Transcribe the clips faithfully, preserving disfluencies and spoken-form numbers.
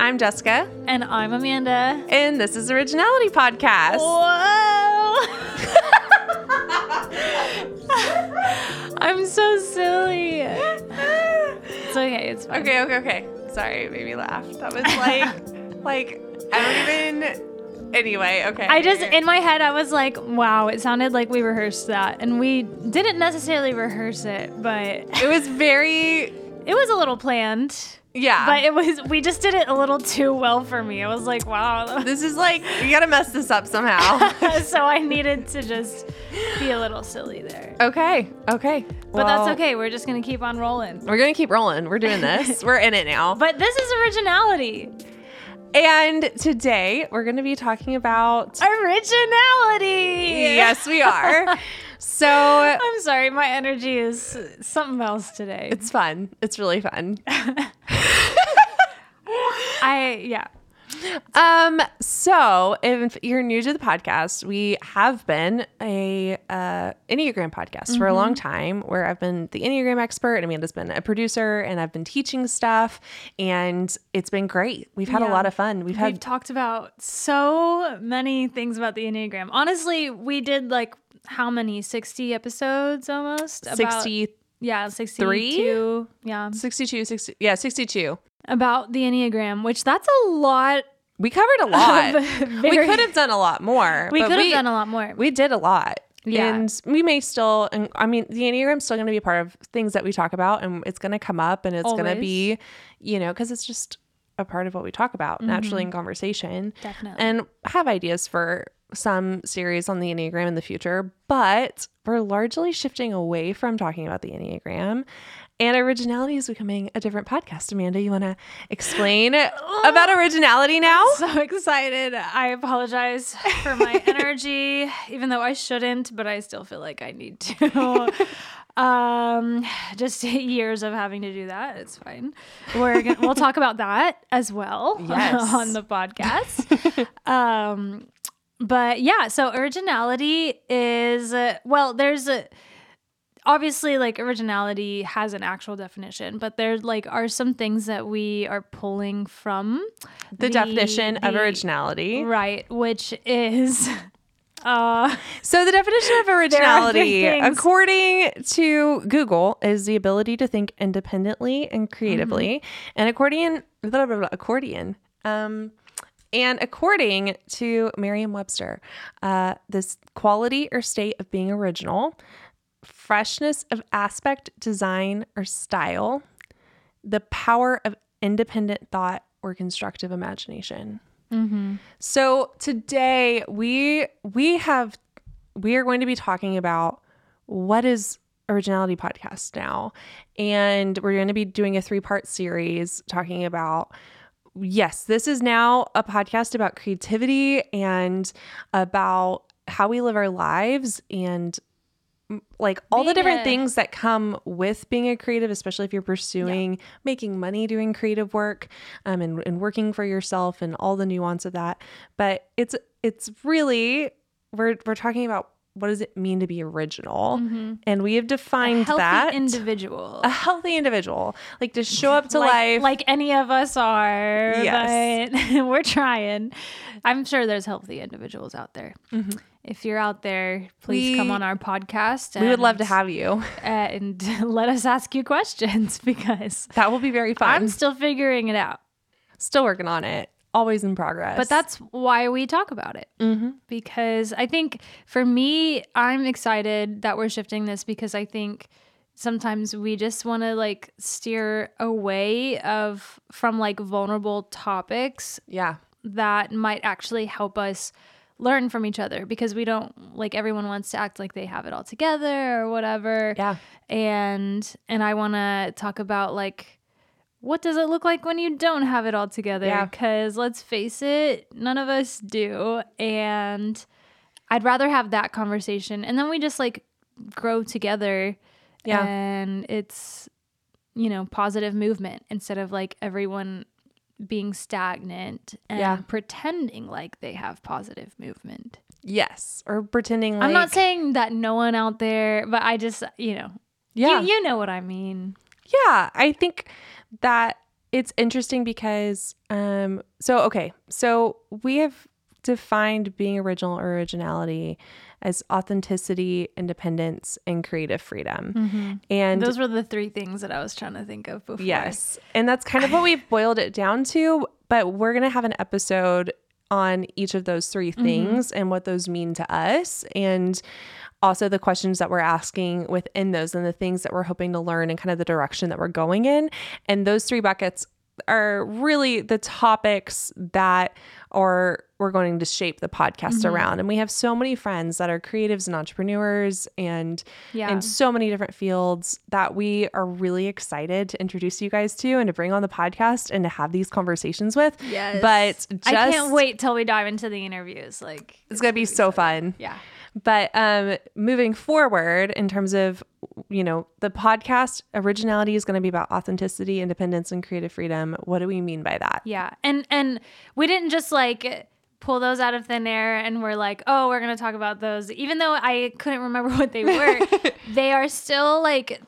I'm Jessica. And I'm Amanda. And this is Originality Podcast. Whoa! I'm so silly. It's okay, it's fine. Okay, okay, okay. Sorry, it made me laugh. That was like, like, I don't even... Anyway, okay. I just, in my head, I was like, wow, it sounded like we rehearsed that. And we didn't necessarily rehearse it, but... It was very... It was a little planned. Yeah. But it was, we just did it a little too well for me. I was like, wow. This is like, you gotta mess this up somehow. So I needed to just be a little silly there. Okay, okay. But well, that's okay. We're just gonna keep on rolling. We're gonna keep rolling. We're doing this. We're in it now. But this is originality. And today we're going to be talking about originality. Yes, we are. So I'm sorry, my energy is something else today. It's fun. It's really fun. I yeah. Um. So if you're new to the podcast, we have been a uh, Enneagram podcast mm-hmm. for a long time, where I've been the Enneagram expert and Amanda's been a producer, and I've been teaching stuff, and it's been great. We've had yeah. a lot of fun. We've, We've had talked about so many things about the Enneagram. Honestly, we did like how many sixty episodes almost. Sixty. About, yeah, sixty-two. Yeah, sixty-two. Sixty. Yeah, sixty-two. About the Enneagram, which that's a lot. We covered a lot. Very, we could have done a lot more. We could have done a lot more. We did a lot. Yeah. And we may still, and I mean, the Enneagram's still going to be a part of things that we talk about, and it's going to come up, and it's going to be, you know, because it's just a part of what we talk about mm-hmm. naturally in conversation. Definitely. And have ideas for some series on the Enneagram in the future, but we're largely shifting away from talking about the Enneagram. And originality is becoming a different podcast. Amanda, you want to explain about originality now? I'm so excited. I apologize for my energy, even though I shouldn't, but I still feel like I need to. um, just years of having to do that. It's fine. We're gonna, we'll talk about that as well yes. on the podcast. um, but yeah, so originality is, uh, well, there's a, obviously, like, originality has an actual definition, but there, like, are some things that we are pulling from the, the definition the, of originality. Right, which is... Uh, so the definition of originality, according to Google, is the ability to think independently and creatively. Mm-hmm. And accordion... Blah, blah, blah, accordion... Um, And according to Merriam-Webster, uh, this quality or state of being original... Freshness of aspect, design, or style, the power of independent thought or constructive imagination. Mm-hmm. So today we we have we are going to be talking about what is Originality Podcast now, and we're going to be doing a three-part series talking about. Yes, this is now a podcast about creativity and about how we live our lives and. Like all being the different a, things that come with being a creative, especially if you're pursuing yeah. making money doing creative work um, and, and working for yourself and all the nuance of that. But it's it's really we're we're talking about what does it mean to be original, mm-hmm. and we have defined a that individual, a healthy individual, like to show up to like, life like any of us are. Yes, but we're trying. I'm sure there's healthy individuals out there. Mm-hmm. If you're out there, please we, come on our podcast. And, we would love to have you. Uh, and let us ask you questions because... That will be very fun. I'm still figuring it out. Still working on it. Always in progress. But that's why we talk about it. Mm-hmm. Because I think, for me, I'm excited that we're shifting this because I think... Sometimes we just want to like steer away of from like vulnerable topics yeah. that might actually help us learn from each other because we don't like everyone wants to act like they have it all together or whatever. Yeah. And and I want to talk about like what does it look like when you don't have it all together? Yeah. Because let's face it, none of us do. And I'd rather have that conversation and then we just like grow together. Yeah. And it's, you know, positive movement instead of like everyone being stagnant and yeah. pretending like they have positive movement. Yes. Or pretending like. I'm not saying that no one out there, but I just, you know, yeah. you, you know what I mean. Yeah. I think that it's interesting because, um, so, okay, so we have defined being original or originality as authenticity, independence, and creative freedom. Mm-hmm. And those were the three things that I was trying to think of before. Yes. And that's kind of what we've boiled it down to, but we're going to have an episode on each of those three things mm-hmm. and what those mean to us, and also the questions that we're asking within those and the things that we're hoping to learn and kind of the direction that we're going in. And those three buckets are really the topics that are we're going to shape the podcast mm-hmm. around. And we have so many friends that are creatives and entrepreneurs and yeah. in so many different fields that we are really excited to introduce you guys to and to bring on the podcast and to have these conversations with. Yes. But just, I can't wait till we dive into the interviews. Like it's, it's gonna, gonna be, be so fun. Yeah. But um, moving forward in terms of, you know, the podcast, originality is going to be about authenticity, independence, and creative freedom. What do we mean by that? Yeah. And, and we didn't just like pull those out of thin air and we're like, oh, we're going to talk about those. Even though I couldn't remember what they were, they are still like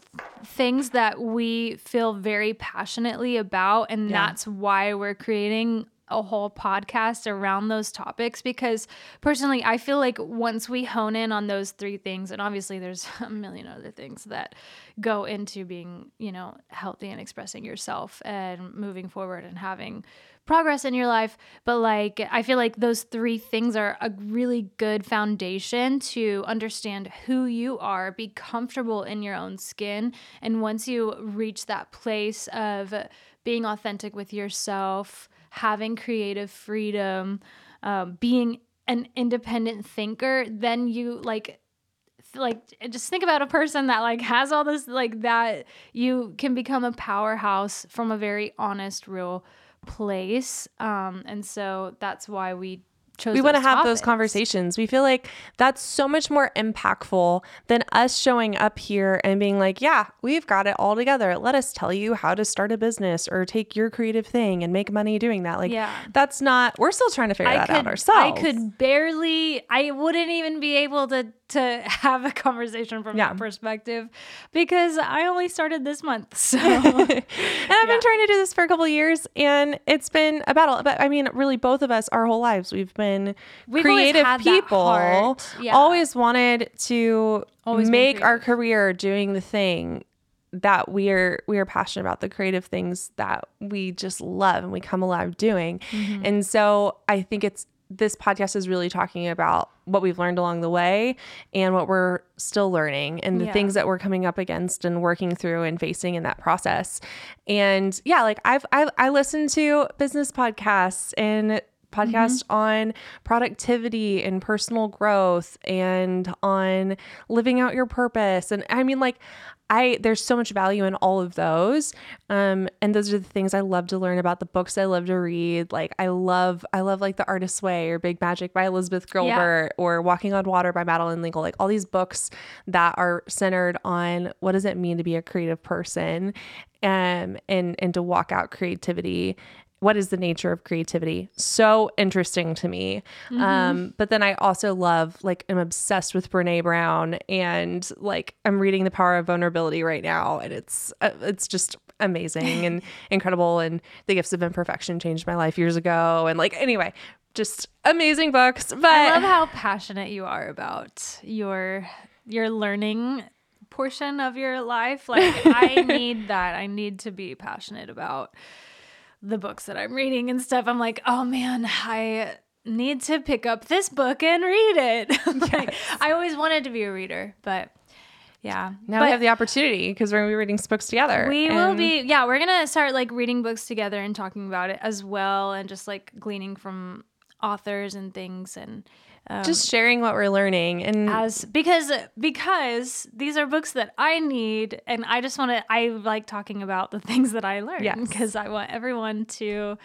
things that we feel very passionately about. And yeah. that's why we're creating a whole podcast around those topics, because personally I feel like once we hone in on those three things, and obviously there's a million other things that go into being, you know, healthy and expressing yourself and moving forward and having progress in your life. But like, I feel like those three things are a really good foundation to understand who you are, be comfortable in your own skin. And once you reach that place of being authentic with yourself, having creative freedom, um, being an independent thinker, then you like, like just think about a person that like has all this, like that you can become a powerhouse from a very honest, real place. Um, and so that's why we chose we want to have those conversations. We feel like that's so much more impactful than us showing up here and being like, yeah, we've got it all together. Let us tell you how to start a business or take your creative thing and make money doing that. Like, yeah. that's not, we're still trying to figure I that could, out ourselves. I could barely, I wouldn't even be able to, to have a conversation from yeah. that perspective because I only started this month. So, and I've yeah. been trying to do this for a couple of years and it's been a battle, but I mean, really both of us, our whole lives, we've been We've creative people yeah. always wanted to always make our career doing the thing that we are we are passionate about, the creative things that we just love and we come alive doing. Mm-hmm. And so I think it's this podcast is really talking about what we've learned along the way and what we're still learning and the yeah. things that we're coming up against and working through and facing in that process. And yeah, like I've, I've I listen to business podcasts and podcast mm-hmm. on productivity and personal growth and on living out your purpose. And I mean, like I, there's so much value in all of those. Um, and those are the things I love to learn about, the books I love to read. Like I love, I love like The Artist's Way or Big Magic by Elizabeth Gilbert yeah. or Walking on Water by Madeline L'Engle, like all these books that are centered on what does it mean to be a creative person um, and, and to walk out creativity. What is the nature of creativity? So interesting to me. Mm-hmm. Um, but then I also love, like, I'm obsessed with Brené Brown and like I'm reading The Power of Vulnerability right now. And it's, uh, it's just amazing and incredible. And The Gifts of Imperfection changed my life years ago. And like, anyway, just amazing books. But I love how passionate you are about your, your learning portion of your life. Like I need that. I need to be passionate about the books that I'm reading and stuff. I'm like, oh man, I need to pick up this book and read it. like, yes. I always wanted to be a reader, but yeah. Now but we have the opportunity because we're going to be reading books together. We and- will be. Yeah. We're going to start like reading books together and talking about it as well. And just like gleaning from authors and things and um, just sharing what we're learning. And as because, because these are books that I need and I just want to, I like talking about the things that I learned because yes. I want everyone to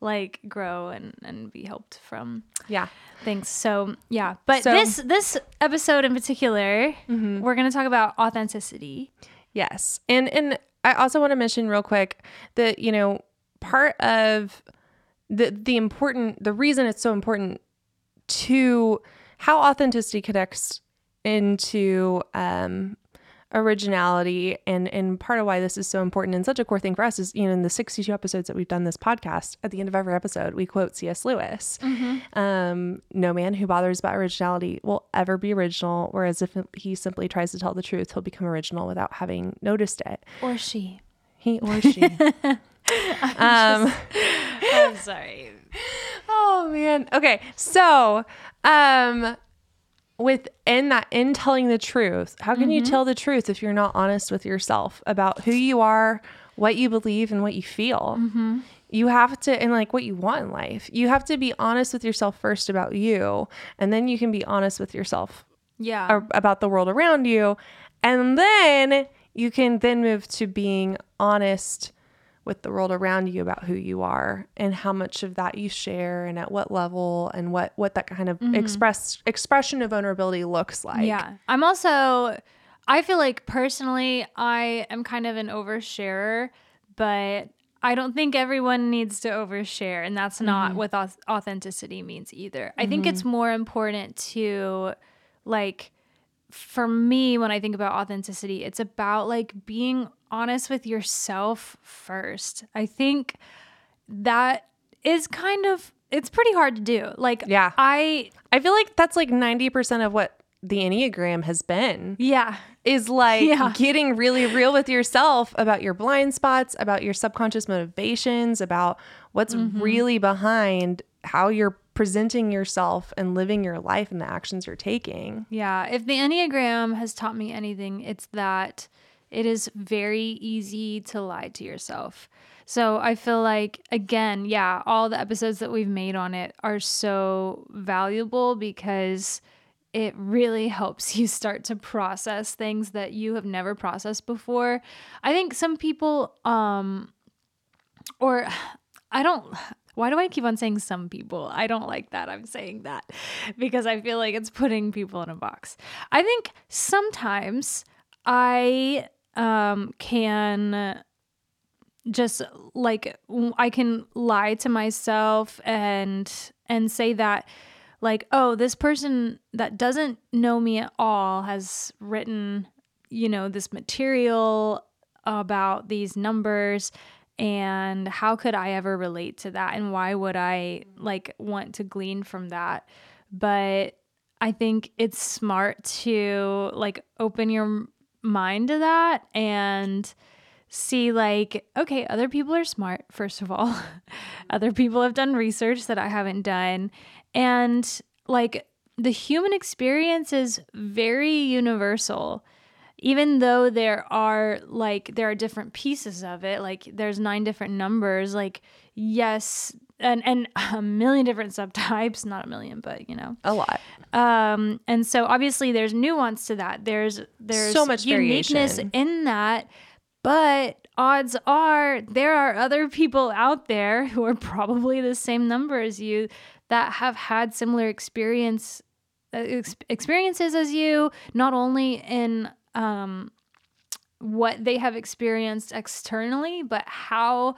like grow and, and be helped from yeah. things. So yeah. But so, this, this episode in particular, mm-hmm. we're going to talk about authenticity. Yes. And, and I also want to mention real quick that, you know, part of the, the important, the reason it's so important to how authenticity connects into um, originality. And, and part of why this is so important and such a core thing for us is, you know, in the sixty-two episodes that we've done this podcast, at the end of every episode, we quote C S. Lewis. Mm-hmm. Um, no man who bothers about originality will ever be original, whereas if he simply tries to tell the truth, he'll become original without having noticed it. Or she. He or she. I'm, um, just, I'm sorry. Oh, man. Okay. So, um, within that, in telling the truth, how can mm-hmm. you tell the truth if you're not honest with yourself about who you are, what you believe, and what you feel? Mm-hmm. You have to, and like what you want in life, you have to be honest with yourself first about you, and then you can be honest with yourself yeah. ar- about the world around you. And then you can then move to being honest with the world around you about who you are and how much of that you share and at what level and what, what that kind of mm-hmm. express expression of vulnerability looks like. Yeah. I'm also, I feel like personally I am kind of an oversharer, but I don't think everyone needs to overshare, and that's mm-hmm. not what authenticity means either. Mm-hmm. I think it's more important to, like, for me, when I think about authenticity, it's about like being honest with yourself first. I think that is kind of, it's pretty hard to do. Like, yeah, I, I feel like that's like ninety percent of what the Enneagram has been. Yeah. Is like yeah. getting really real with yourself about your blind spots, about your subconscious motivations, about what's mm-hmm. really behind how you're presenting yourself and living your life and the actions you're taking. Yeah. If the Enneagram has taught me anything, it's that it is very easy to lie to yourself. So I feel like, again, yeah, all the episodes that we've made on it are so valuable because it really helps you start to process things that you have never processed before. I think some people, um, or I don't... Why do I keep on saying some people? I don't like that I'm saying that because I feel like it's putting people in a box. I think sometimes I um, can just like, I can lie to myself and and say that like, oh, this person that doesn't know me at all has written, you know, this material about these numbers. And how could I ever relate to that? And why would I like want to glean from that? But I think it's smart to like open your mind to that and see like, okay, other people are smart, first of all. Other people have done research that I haven't done. And like the human experience is very universal. Even though there are like, there are different pieces of it, like there's nine different numbers, like, yes, and, and a million different subtypes, not a million, but you know, a lot. Um, and so obviously there's nuance to that. There's, there's so much uniqueness variation in that, but odds are there are other people out there who are probably the same number as you that have had similar experience ex- experiences as you, not only in um, what they have experienced externally, but how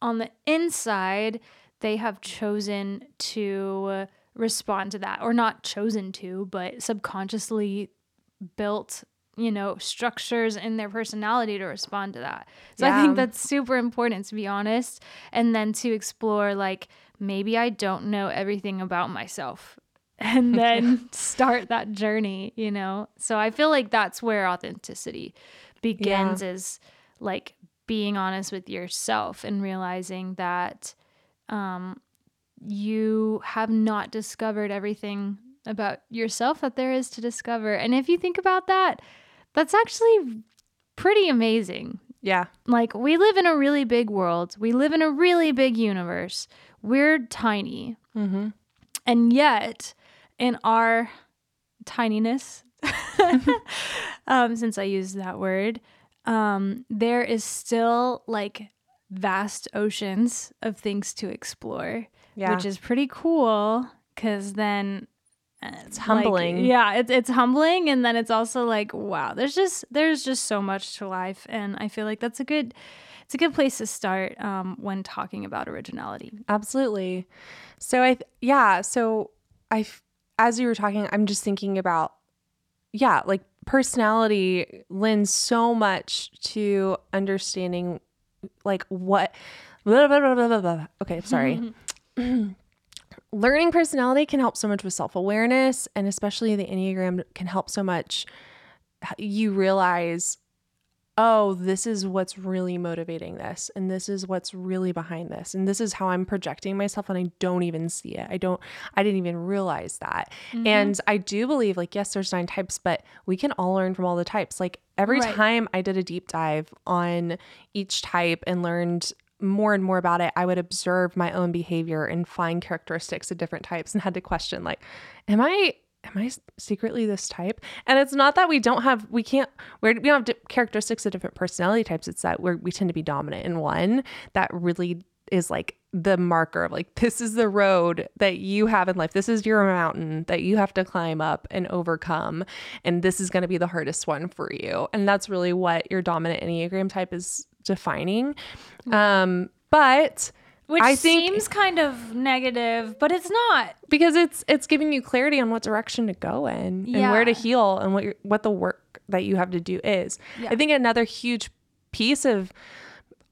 on the inside they have chosen to respond to that, or not chosen to, but subconsciously built, you know, structures in their personality to respond to that. So yeah. I think that's super important, to be honest. And then to explore, like, maybe I don't know everything about myself. And then start that journey, you know? So I feel like that's where authenticity begins, yeah. is like being honest with yourself and realizing that um, you have not discovered everything about yourself that there is to discover. And if you think about that, that's actually pretty amazing. Yeah. Like, we live in a really big world. We live in a really big universe. We're tiny. Mm-hmm. And yet... in our tininess, um, since I used that word, um, there is still like vast oceans of things to explore, yeah. which is pretty cool because then uh, it's humbling. Like, yeah, it's it's humbling, and then it's also like, wow, there's just there's just so much to life, and I feel like that's a good it's a good place to start um, when talking about originality. Absolutely. So I th- yeah, so I. As you were talking, I'm just thinking about, yeah, like personality lends so much to understanding like what, blah, blah, blah, blah, blah. Okay, sorry. Learning personality can help so much with self-awareness, and especially the Enneagram can help so much. You realize, oh, this is what's really motivating this, and this is what's really behind this, and this is how I'm projecting myself, and I don't even see it. I don't, I didn't even realize that. Mm-hmm. And I do believe, like, yes, there's nine types, but we can all learn from all the types. Like every right. time I did a deep dive on each type and learned more and more about it, I would observe my own behavior and find characteristics of different types, and had to question, like, am I, am I secretly this type? And it's not that we don't have, we can't, we're, we don't have characteristics of different personality types. It's that we're, we tend to be dominant in one. That really is like the marker of like, this is the road that you have in life. This is your mountain that you have to climb up and overcome. And this is going to be the hardest one for you. And that's really what your dominant Enneagram type is defining. Um, but Which I think, seems kind of negative, but it's not, because it's it's giving you clarity on what direction to go in and yeah. where to heal and what your, what the work that you have to do is. Yeah. I think another huge piece of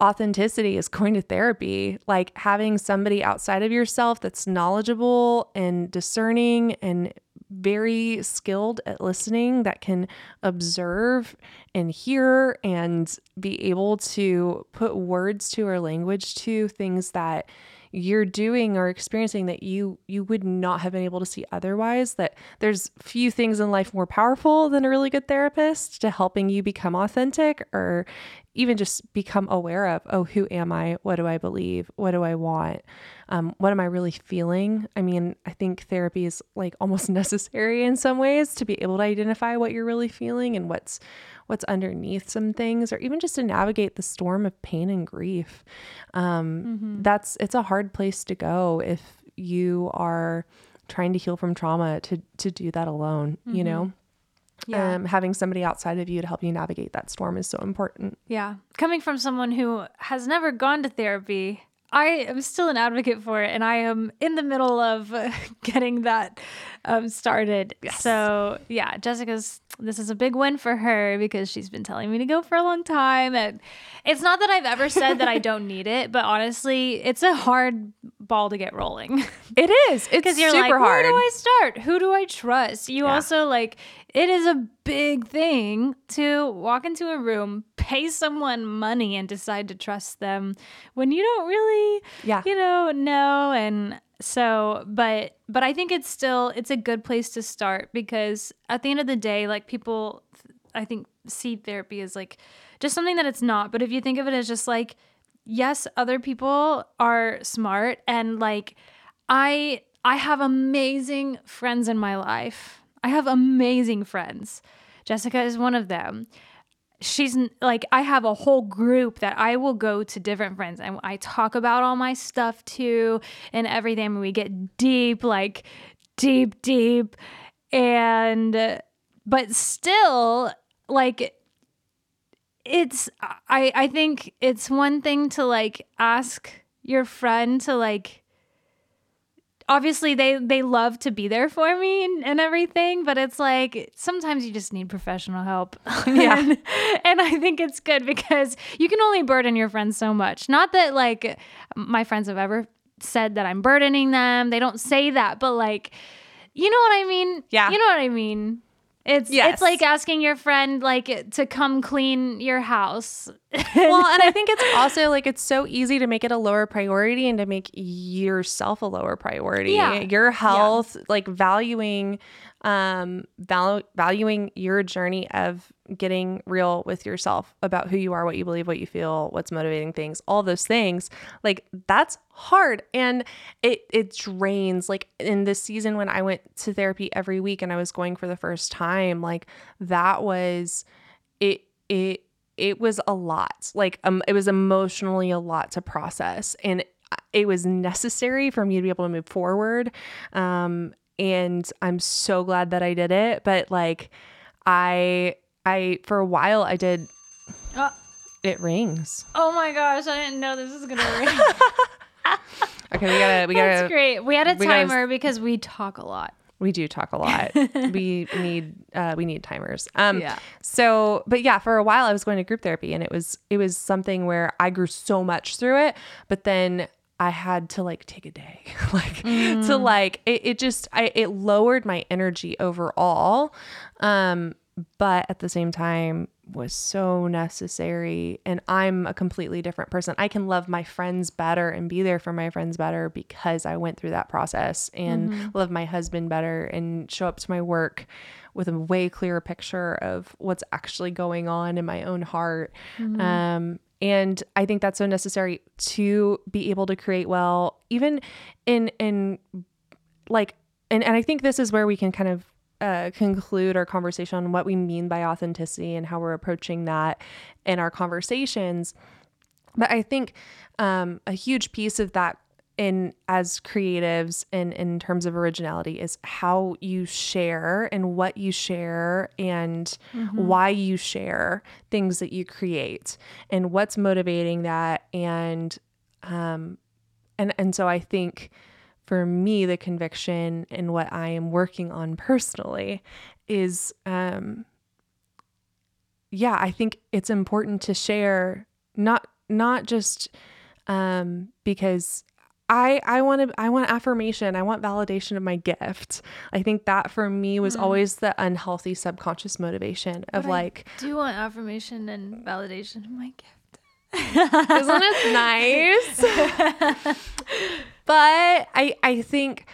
authenticity is going to therapy, like having somebody outside of yourself that's knowledgeable and discerning and very skilled at listening, that can observe and hear and be able to put words to or language to things that you're doing or experiencing that you you would not have been able to see otherwise. That there's few things in life more powerful than a really good therapist to helping you become authentic, or even just become aware of, oh, who am I? What do I believe? What do I want? Um, what am I really feeling? I mean, I think therapy is like almost necessary in some ways to be able to identify what you're really feeling and what's what's underneath some things, or even just to navigate the storm of pain and grief. Um, mm-hmm. That's it's a hard place to go if you are trying to heal from trauma to to do that alone, mm-hmm. you know? Yeah. Um, having somebody outside of you to help you navigate that storm is so important. Yeah. Coming from someone who has never gone to therapy, I am still an advocate for it, and I am in the middle of uh, getting that um, started. Yes. So yeah, Jessica's, this is a big win for her, because she's been telling me to go for a long time. And it's not that I've ever said that I don't need it, but honestly, it's a hard ball to get rolling. It is. It's you're super like, hard. Where do I start? Who do I trust? You yeah. also like, it is a big thing to walk into a room, pay someone money, and decide to trust them when you don't really, yeah. you know, know. And so, but, but I think it's still, it's a good place to start, because at the end of the day, like people, I think see therapy as like just something that it's not. But if you think of it as just like, yes, other people are smart, and like, I, I have amazing friends in my life. I have amazing friends. Jessica is one of them. She's like, I have a whole group that I will go to different friends, and I talk about all my stuff too and everything. And we get deep, like deep, deep. And, but still like it's, I, I think it's one thing to like ask your friend to like, obviously they, they love to be there for me and, and everything, but it's like, sometimes you just need professional help. Yeah. and, and I think it's good, because you can only burden your friends so much. Not that like my friends have ever said that I'm burdening them. They don't say that, but like, you know what I mean? Yeah. You know what I mean? It's yes. it's like asking your friend like to come clean your house. Well, and I think it's also like, it's so easy to make it a lower priority and to make yourself a lower priority. Yeah. Your health, yeah. like valuing um val- valuing your journey of getting real with yourself about who you are, what you believe, what you feel, what's motivating things, all those things. Like that's hard, and it it drains. Like in this season when I went to therapy every week and I was going for the first time, like that was it it it was a lot. Like um it was emotionally a lot to process, and it was necessary for me to be able to move forward. Um And I'm so glad that I did it. But like I, I, for a while I did, uh, it rings. Oh my gosh. I didn't know this was going to ring. Okay. We gotta, we gotta. That's great. We had a we timer gotta, because we talk a lot. We do talk a lot. we need uh, we need timers. Um, yeah. So, but yeah, for a while I was going to group therapy, and it was it was something where I grew so much through it. But then I had to like take a day, like mm. to like it. It just I it lowered my energy overall, um, but at the same time was so necessary. And I'm a completely different person. I can love my friends better and be there for my friends better because I went through that process, and mm-hmm. love my husband better and show up to my work with a way clearer picture of what's actually going on in my own heart. Mm-hmm. Um, and I think that's so necessary to be able to create well, even in, in like, and, and I think this is where we can kind of Uh, conclude our conversation on what we mean by authenticity and how we're approaching that in our conversations. But I think um, a huge piece of that in as creatives and in terms of originality is how you share and what you share and mm-hmm. why you share things that you create and what's motivating that. And, um, and, and so I think for me, the conviction in what I am working on personally is, um, yeah, I think it's important to share, not, not just, um, because I, I want to, I want affirmation. I want validation of my gift. I think that for me was mm-hmm. always the unhealthy subconscious motivation of but like, I do want affirmation and validation of my gift. Isn't it nice? But I, I think,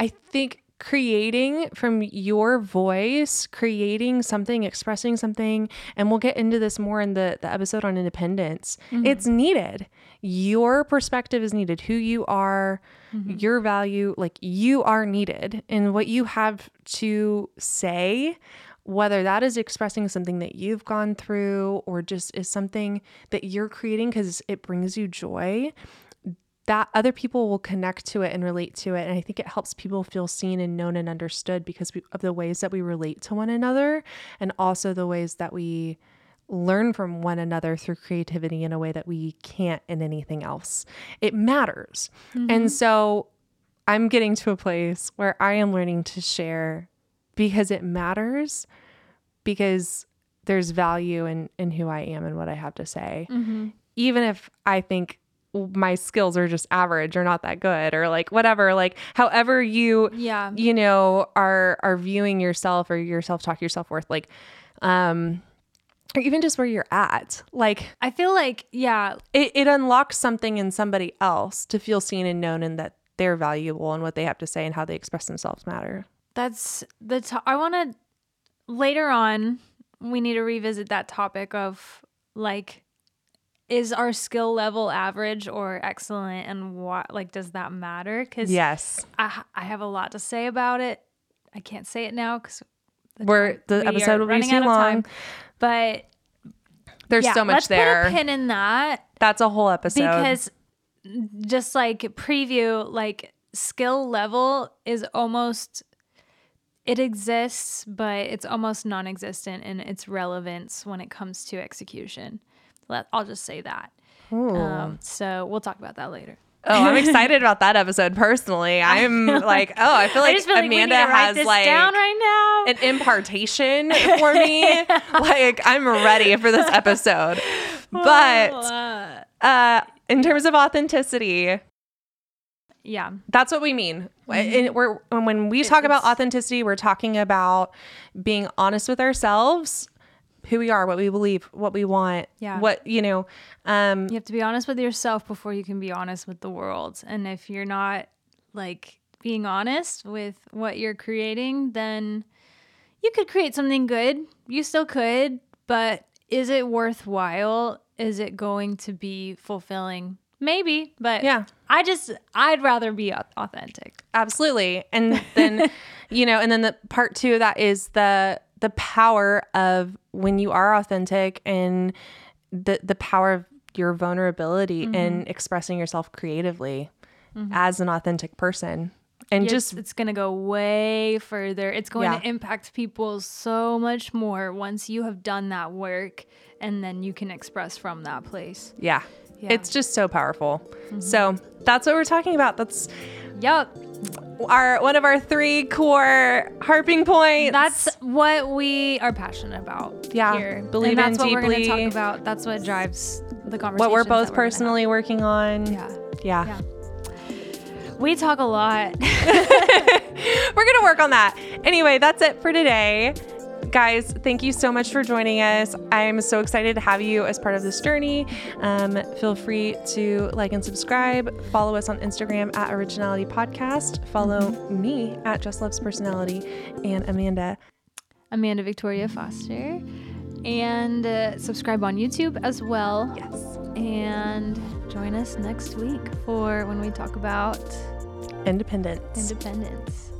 I think creating from your voice, creating something, expressing something, and we'll get into this more in the, the episode on independence. Mm-hmm. It's needed. Your perspective is needed. Who you are, mm-hmm. your value, like you are needed, and what you have to say, whether that is expressing something that you've gone through or just is something that you're creating because it brings you joy, that other people will connect to it and relate to it. And I think it helps people feel seen and known and understood because we, of the ways that we relate to one another, and also the ways that we learn from one another through creativity in a way that we can't in anything else. It matters. Mm-hmm. And so I'm getting to a place where I am learning to share because it matters, because there's value in, in who I am and what I have to say. Mm-hmm. Even if I think my skills are just average or not that good or like whatever, like however you, yeah. you know, are, are viewing yourself or your self-talk, your self-worth, like, um, or even just where you're at. Like, I feel like, yeah, it, it unlocks something in somebody else to feel seen and known and that they're valuable and what they have to say and how they express themselves matter. That's the, to- I want to later on, we need to revisit that topic of like, is our skill level average or excellent, and what, like, does that matter? Because yes, I, I have a lot to say about it. I can't say it now because we're the we episode will be too long. Time. But there's yeah, so much let's there. Let's put a pin in that. That's a whole episode. Because just like preview, like skill level is almost, it exists, but it's almost non-existent in its relevance when it comes to execution. Let, I'll just say that. Um, so we'll talk about that later. Oh, I'm excited about that episode personally. I'm like, oh, I feel like I feel Amanda like has like down right now. An impartation for me. Like I'm ready for this episode. But uh, in terms of authenticity, yeah, that's what we mean. And we're, when we talk it's, about authenticity, we're talking about being honest with ourselves, who we are, what we believe, what we want, yeah. what, you know, um, you have to be honest with yourself before you can be honest with the world. And if you're not like being honest with what you're creating, then you could create something good. You still could, but is it worthwhile? Is it going to be fulfilling? Maybe, but yeah. I just, I'd rather be authentic. Absolutely. And then, you know, and then the part two of that is the, the power of when you are authentic and the the power of your vulnerability mm-hmm. in expressing yourself creatively mm-hmm. as an authentic person. And yes, just it's going to go way further. It's going yeah. to impact people so much more once you have done that work, and then you can express from that place. Yeah. yeah. It's just so powerful. Mm-hmm. So that's what we're talking about. That's Yep. our one of our three core harping points. That's what we are passionate about. Yeah, here. Believe and in that's what deeply. We're going to talk about. That's what drives the conversation. What we're both personally we're working on. Yeah. Yeah. yeah. We talk a lot. We're going to work on that. Anyway, that's it for today. Guys, thank you so much for joining us. I'm so excited to have you as part of this journey. Um, feel free to like and subscribe. Follow us on Instagram at Originality Podcast. Follow mm-hmm. me at Just Loves Personality and Amanda. Amanda Victoria Foster. And uh, subscribe on YouTube as well. Yes. And join us next week for when we talk about... Independence. Independence.